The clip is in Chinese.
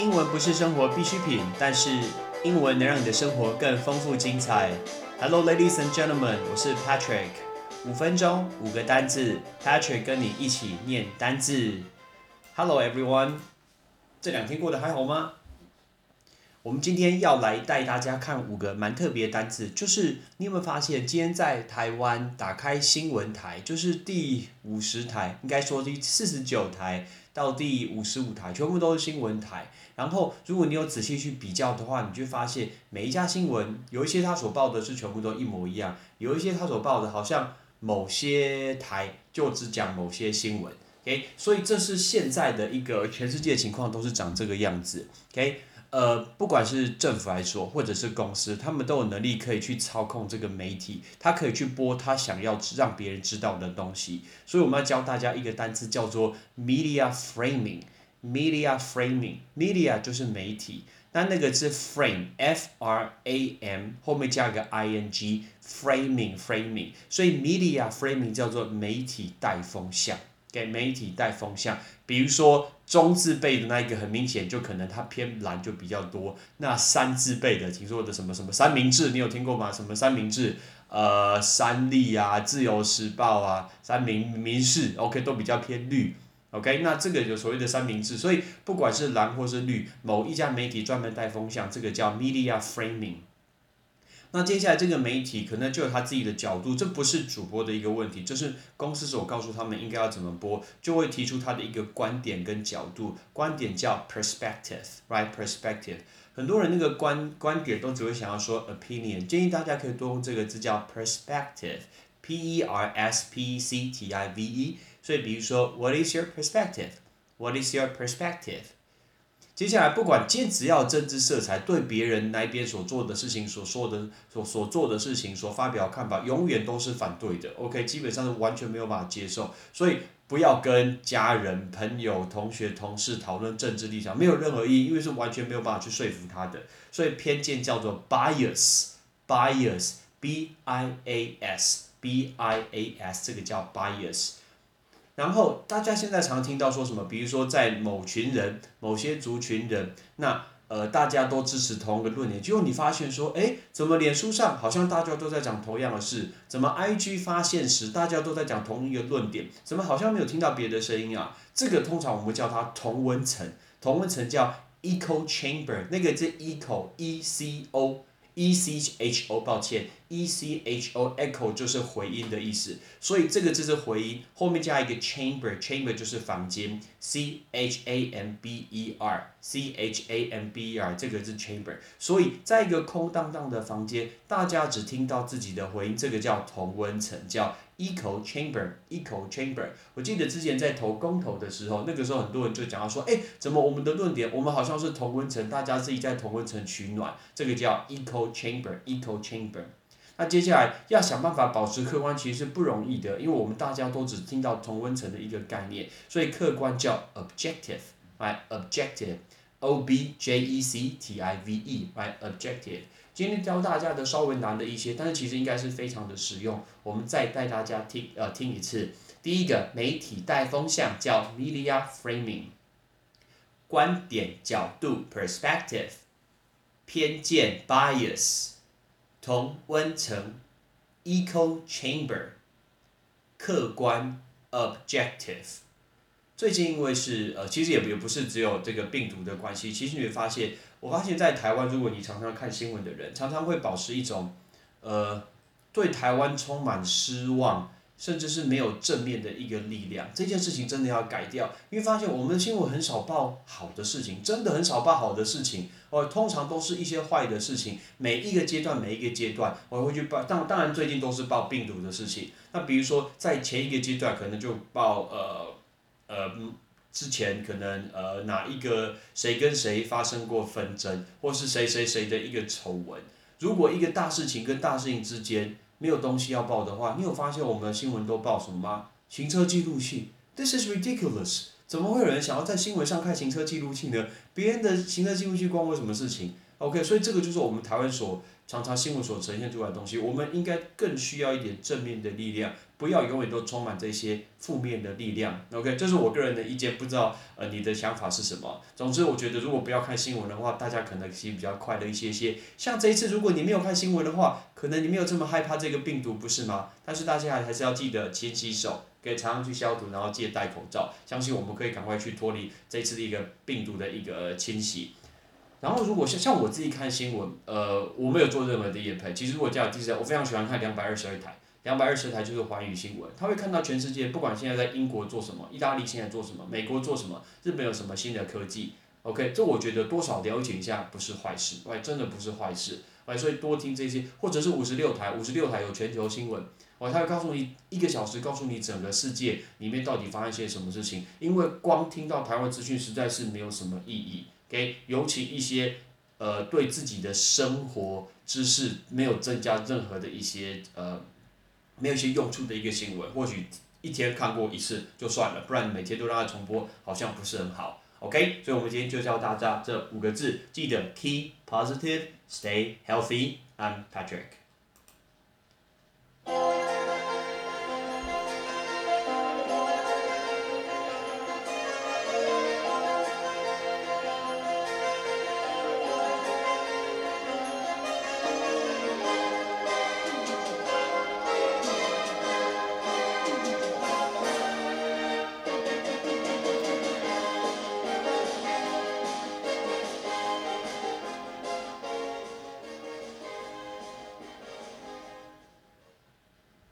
英文不是生活必需品，但是英文能让你的生活更丰富精彩。Hello, ladies and gentlemen， 我是 Patrick。5分钟5个单字 ，Patrick 跟你一起念单字。Hello everyone， 这两天过得还好吗？我们今天要来带大家看5个蛮特别的单字，就是你有没有发现，今天在台湾打开新闻台，就是第50台，应该说第49台到第55台，全部都是新闻台。然后，如果你有仔细去比较的话，你就发现每一家新闻，有一些它所报的是全部都一模一样，有一些它所报的好像某些台就只讲某些新闻。OK， 所以这是现在的一个全世界情况都是长这个样子。OK。不管是政府来说，或者是公司，他们都有能力可以去操控这个媒体，他可以去播他想要让别人知道的东西。所以我们要教大家一个单词叫做 media framing。media framing， media 就是媒体，那个是 frame，F-R-A-M 后面加个 ing，framing， 所以 media framing 叫做媒体带风向。给媒体带风向，比如说中字辈的那一个很明显，就可能它偏蓝就比较多。那三字辈的，听说的什么三明治，你有听过吗？什么三明治？三立啊，自由时报啊，民视 ，OK 都比较偏绿。OK， 那这个有所谓的三明治，所以不管是蓝或是绿，某一家媒体专门带风向，这个叫 media framing。那接下来这个媒体可能就有他自己的角度，这不是主播的一个问题，这是公司所告诉他们应该要怎么播，就会提出他的一个观点跟角度。观点叫 perspective，right？ perspective。很多人那个观点都只会想要说 opinion， 建议大家可以多用这个字叫 perspective，P-E-R-S-P-C-T-I-V-E。所以比如说 ，What is your perspective？ What is your perspective？接下来，不管今天只要政治色彩，对别人那边所做的事情、所做的事情、所发表看法，永远都是反对的。OK， 基本上是完全没有办法接受，所以不要跟家人、朋友、同学、同事讨论政治立场，没有任何意义，因为是完全没有办法去说服他的。所以偏见叫做 bias，B-I-A-S，这个叫 bias。然后大家现在常听到说什么，比如说在某群人、某些族群人，那大家都支持同一个论点，结果你发现说，哎，怎么脸书上好像大家都在讲同样的事，怎么 IG 发现时大家都在讲同一个论点，怎么好像没有听到别的声音啊？这个通常我们叫它同温层，同温层叫 echo chamber， 那个是 echo echo 就是回音的意思，所以这个字是回音，后面加一个 chamber 就是房间 chamber 这个是 chamber， 所以在一个空荡荡的房间，大家只听到自己的回音，这个叫同温层，叫 echo chamber。 我记得之前在投公投的时候，那个时候很多人就讲到说，怎么我们的论点，我们好像是同温层，大家自己在同温层取暖，这个叫 echo chamber。那接下来要想办法保持客观，其实是不容易的，因为我们大家都只听到同温层的一个概念，所以客观叫 objective， objective， objective。今天教大家的稍微难的一些，但是其实应该是非常的实用。我们再带大家听一次。第一个，媒体带风向叫 media framing， 观点角度 perspective， 偏见 bias。同温层 echo chamber， 客观 objective。 最近因为是其实也不是只有这个病毒的关系，其实你会发现，我发现在台湾，如果你常常看新闻的人，常常会保持一种对台湾充满失望，甚至是没有正面的一个力量。这件事情真的要改掉，因为发现我们新闻很少报好的事情，真的很少报好的事情，通常都是一些坏的事情。每一个阶段，我会去报，当然最近都是报病毒的事情。那比如说在前一个阶段，可能就报之前可能哪一个谁跟谁发生过纷争，或是谁的一个丑闻。如果一个大事情跟大事情之间没有东西要报的话，你有发现我们的新闻都报什么吗？行车记录器 ，This is ridiculous！ 怎么会有人想要在新闻上看行车记录器呢？别人的行车记录器关我什么事情 ？OK， 所以这个就是我们台湾所常常新闻所呈现出来的东西，我们应该更需要一点正面的力量，不要永远都充满这些负面的力量。OK， 这是我个人的意见，不知道你的想法是什么。总之，我觉得如果不要看新闻的话，大家可能心里比较快乐一些些。像这一次，如果你没有看新闻的话，可能你没有这么害怕这个病毒，不是吗？但是大家还是要记得勤洗手，可以常常去消毒，然后记得戴口罩。相信我们可以赶快去脱离这次的一个病毒的一个侵袭。然后如果像我自己看新闻，我没有做任何的业配。其实我家有第四台，我非常喜欢看222台，222台就是寰宇新闻，他会看到全世界，不管现在在英国做什么，意大利现在做什么，美国做什么，日本有什么新的科技。OK， 这我觉得多少了解一下不是坏事，真的不是坏事。所以多听这些，或者是56台有全球新闻，他会告诉你1个小时，告诉你整个世界里面到底发生些什么事情。因为光听到台湾资讯实在是没有什么意义。Okay， 尤其一些对自己的生活知识没有增加任何的一些没有一些用处的一个新闻，或许一天看过一次就算了，不然每天都让它重播好像不是很好。OK， 所以我们今天就教大家这5个字，记得 Keep positive, stay healthy, I'm Patrick。